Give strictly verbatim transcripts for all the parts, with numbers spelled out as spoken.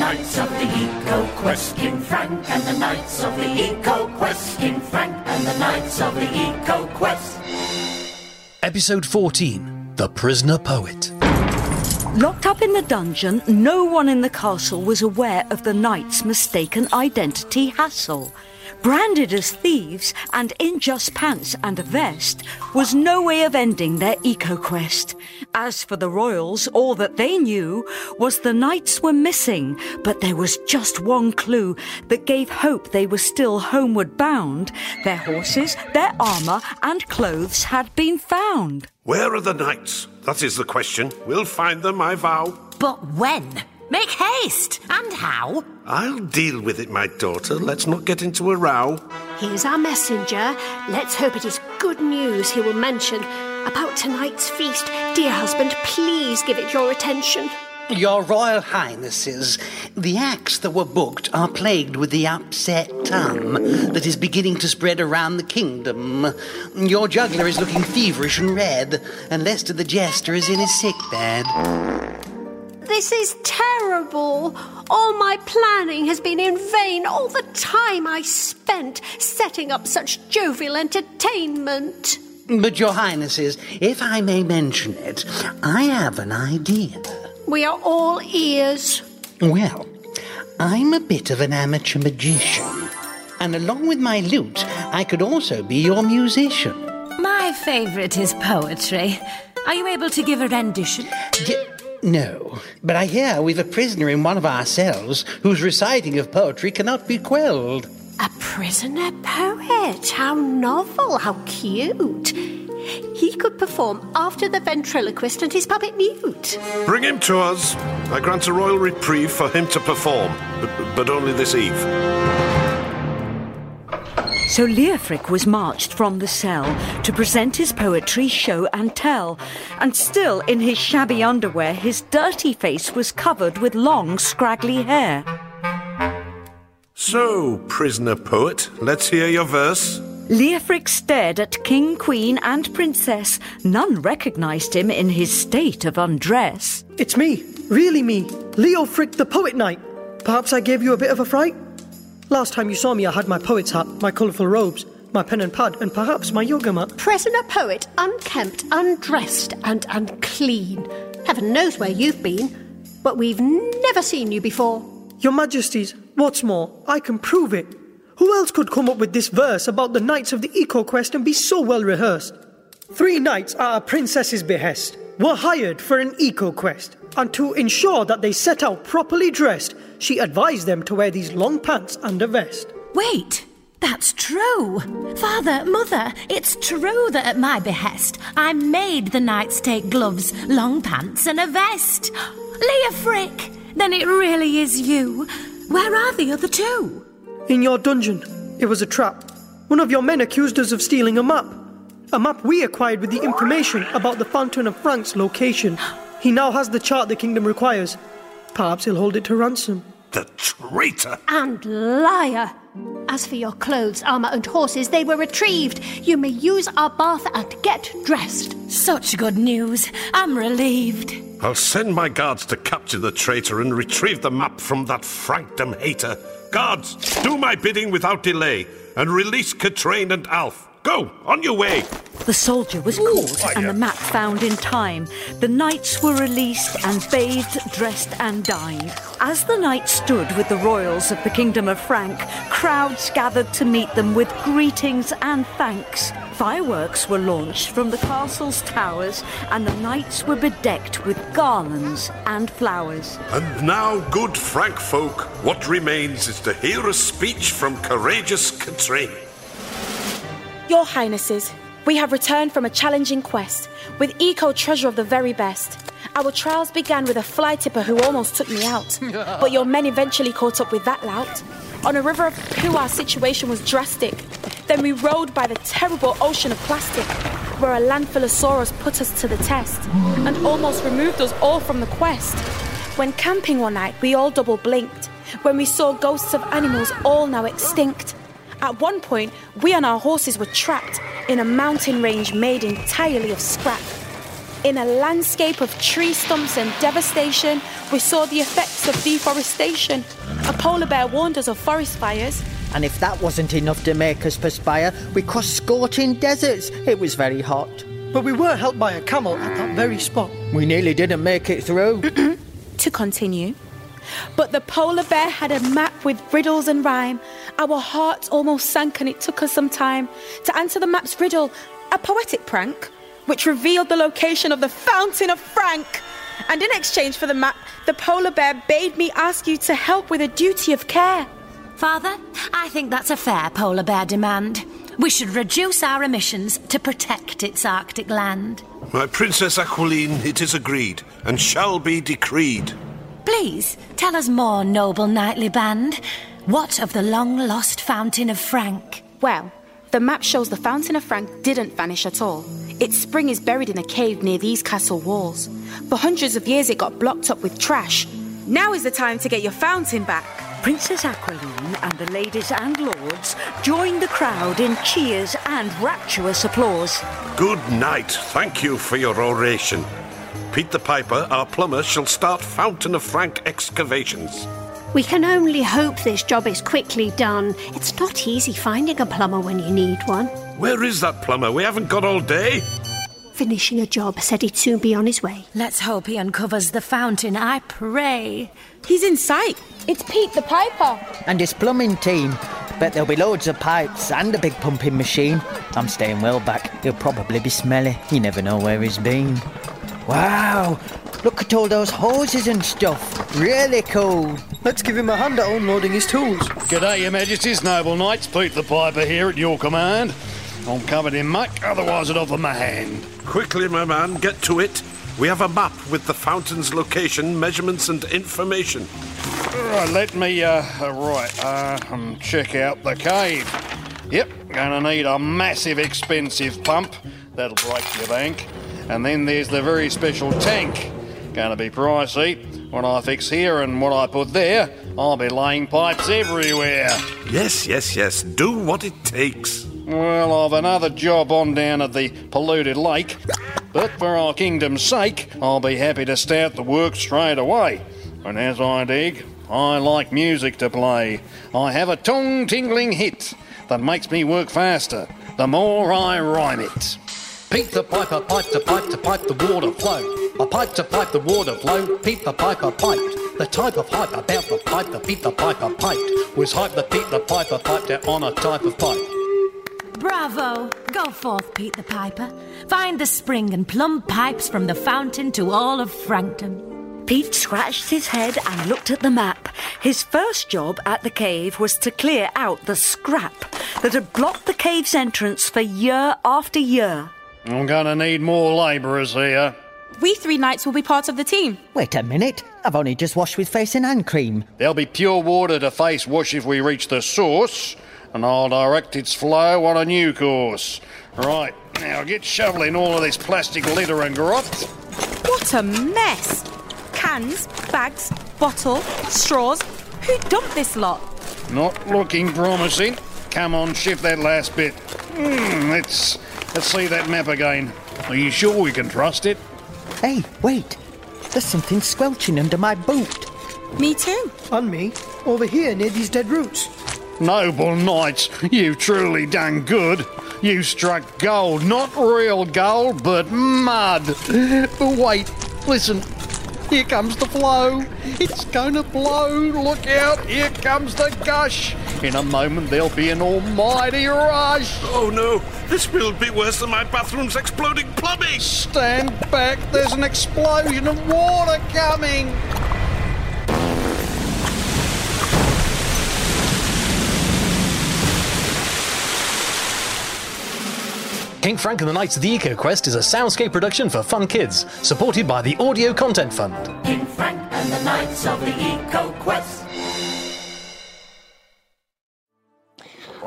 Knights of the Eco Quest, King Frank and the Knights of the Eco Quest, King Frank and the Knights of the Eco Quest. Episode fourteen, The Prisoner Poet. Locked up in the dungeon, no one in the castle was aware of the knight's mistaken identity hassle. Branded as thieves and in just pants and a vest was no way of ending their eco-quest. As for the royals, all that they knew was the knights were missing, but there was just one clue that gave hope they were still homeward bound. Their horses, their armour and clothes had been found. Where are the knights? That is the question. We'll find them, I vow. But when? Make haste! And how? I'll deal with it, my daughter. Let's not get into a row. Here's our messenger. Let's hope it is good news he will mention. About tonight's feast, dear husband, please give it your attention. Your Royal Highnesses, the acts that were booked are plagued with the upset tongue that is beginning to spread around the kingdom. Your juggler is looking feverish and red, and Leicester the Jester is in his sickbed. This is terrible. All my planning has been in vain. All the time I spent setting up such jovial entertainment. But, Your Highnesses, if I may mention it, I have an idea. We are all ears. Well, I'm a bit of an amateur magician. And along with my lute, I could also be your musician. My favourite is poetry. Are you able to give a rendition? D- No, but I hear we've a prisoner in one of ourselves whose reciting of poetry cannot be quelled. A prisoner poet? How novel, how cute. He could perform after the ventriloquist and his puppet mute. Bring him to us. I grant a royal reprieve for him to perform, but, but only this eve. So Leofric was marched from the cell to present his poetry show and tell, and still in his shabby underwear his dirty face was covered with long scraggly hair. So, prisoner poet, let's hear your verse. Leofric stared at king, queen and princess. None recognised him in his state of undress. It's me, really me, Leofric the poet knight. Perhaps I gave you a bit of a fright? Last time you saw me, I had my poet's hat, my colourful robes, my pen and pad, and perhaps my yoga mat. Prisoner poet, unkempt, undressed, and unclean. Heaven knows where you've been, but we've never seen you before. Your Majesties, what's more, I can prove it. Who else could come up with this verse about the Knights of the Eco Quest and be so well rehearsed? Three knights at our princess's behest were hired for an eco quest, and to ensure that they set out properly dressed, she advised them to wear these long pants and a vest. Wait, that's true. Father, Mother, it's true that at my behest I made the knights take gloves, long pants and a vest. Leofric, then it really is you. Where are the other two? In your dungeon. It was a trap. One of your men accused us of stealing a map. A map we acquired with the information about the Fountain of Frank's location. He now has the chart the kingdom requires. Perhaps he'll hold it to ransom. The traitor! And liar! As for your clothes, armour and horses, they were retrieved. You may use our bath and get dressed. Such good news. I'm relieved. I'll send my guards to capture the traitor and retrieve the map from that Frankton hater. Guards, do my bidding without delay and release Katrain and Alf. Go, on your way! The soldier was caught, Ooh, and the map found in time. The knights were released and bathed, dressed and dined. As the knights stood with the royals of the Kingdom of Frank, crowds gathered to meet them with greetings and thanks. Fireworks were launched from the castle's towers, and the knights were bedecked with garlands and flowers. And now, good Frank folk, what remains is to hear a speech from courageous Katrain. Your Highnesses, we have returned from a challenging quest, with eco treasure of the very best. Our trials began with a fly tipper who almost took me out, but your men eventually caught up with that lout. On a river of poo, our situation was drastic. Then we rode by the terrible ocean of plastic, where a landphilosaurus put us to the test, and almost removed us all from the quest. When camping one night, we all double blinked, when we saw ghosts of animals all now extinct. At one point, we and our horses were trapped in a mountain range made entirely of scrap. In a landscape of tree stumps and devastation, we saw the effects of deforestation. A polar bear warned us of forest fires. And if that wasn't enough to make us perspire, we crossed scorching deserts. It was very hot. But we were helped by a camel at that very spot. We nearly didn't make it through. To continue. But the polar bear had a map with riddles and rhyme. Our hearts almost sank, and it took us some time to answer the map's riddle, a poetic prank, which revealed the location of the Fountain of Frank. And in exchange for the map, the polar bear bade me ask you to help with a duty of care. Father, I think that's a fair polar bear demand. We should reduce our emissions to protect its Arctic land. My Princess Aquiline, it is agreed, and shall be decreed. Please, tell us more, noble knightly band. What of the long-lost Fountain of Frank? Well, the map shows the Fountain of Frank didn't vanish at all. Its spring is buried in a cave near these castle walls. For hundreds of years it got blocked up with trash. Now is the time to get your fountain back. Princess Aquiline and the ladies and lords joined the crowd in cheers and rapturous applause. Good night. Thank you for your oration. Pete the Piper, our plumber, shall start Fountain of Frank excavations. We can only hope this job is quickly done. It's not easy finding a plumber when you need one. Where is that plumber? We haven't got all day. Finishing a job, said he'd soon be on his way. Let's hope he uncovers the fountain, I pray. He's in sight. It's Pete the Piper. And his plumbing team. Bet there'll be loads of pipes and a big pumping machine. I'm staying well back. He'll probably be smelly. You never know where he's been. Wow, look at all those hoses and stuff. Really cool. Let's give him a hand at unloading his tools. G'day, Your Majesties, noble knights. Pete the Piper here at your command. I'm covered in muck, otherwise I'd offer my hand. Quickly, my man, get to it. We have a map with the fountain's location, measurements and information. Right, let me, uh, right, uh, check out the cave. Yep, gonna need a massive expensive pump. That'll break your bank. And then there's the very special tank. Gonna be pricey. What I fix here and what I put there, I'll be laying pipes everywhere. Yes, yes, yes, do what it takes. Well, I've another job on down at the polluted lake, but for our kingdom's sake, I'll be happy to start the work straight away. And as I dig, I like music to play. I have a tongue-tingling hit that makes me work faster the more I rhyme it. Pete the Piper piped a pipe to pipe the water flow. I piped to pipe the water flow. Pete the Piper piped. The type of hype about the pipe that Pete the Piper piped was hype that Pete the Piper piped out on a type of pipe. Bravo! Go forth, Pete the Piper. Find the spring and plumb pipes from the fountain to all of Frankton. Pete scratched his head and looked at the map. His first job at the cave was to clear out the scrap that had blocked the cave's entrance for year after year. I'm gonna need more labourers here. We three knights will be part of the team. Wait a minute. I've only just washed with face and hand cream. There'll be pure water to face wash if we reach the source, and I'll direct its flow on a new course. Right, now get shoveling all of this plastic litter and grot. What a mess! Cans, bags, bottle, straws. Who dumped this lot? Not looking promising. Come on, shift that last bit. Mm, let's, let's see that map again. Are you sure we can trust it? Hey, wait. There's something squelching under my boot. Me too. And me. Over here, near these dead roots. Noble knights, you've truly done good. You struck gold, not real gold, but mud. But wait, listen, here comes the flow. It's going to blow. Look out, here comes the gush. In a moment, there'll be an almighty rush. Oh no, this will be worse than my bathroom's exploding plumbing. Stand back, there's an explosion of water coming. King Frank and the Knights of the Eco Quest is a soundscape production for fun kids, supported by the Audio Content Fund. King Frank and the Knights of the Eco Quest.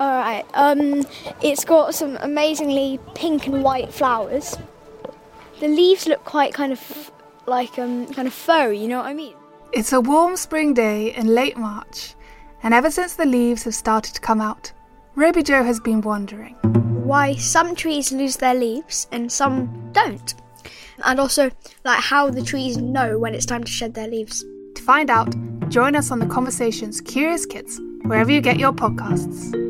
Alright, um, it's got some amazingly pink and white flowers. The leaves look quite kind of, like, um, kind of furry, you know what I mean? It's a warm spring day in late March, and ever since the leaves have started to come out, Ruby Jo has been wondering why some trees lose their leaves and some don't. and also like how the trees know when it's time to shed their leaves. To find out, join us on the Conversations Curious Kids, wherever you get your podcasts.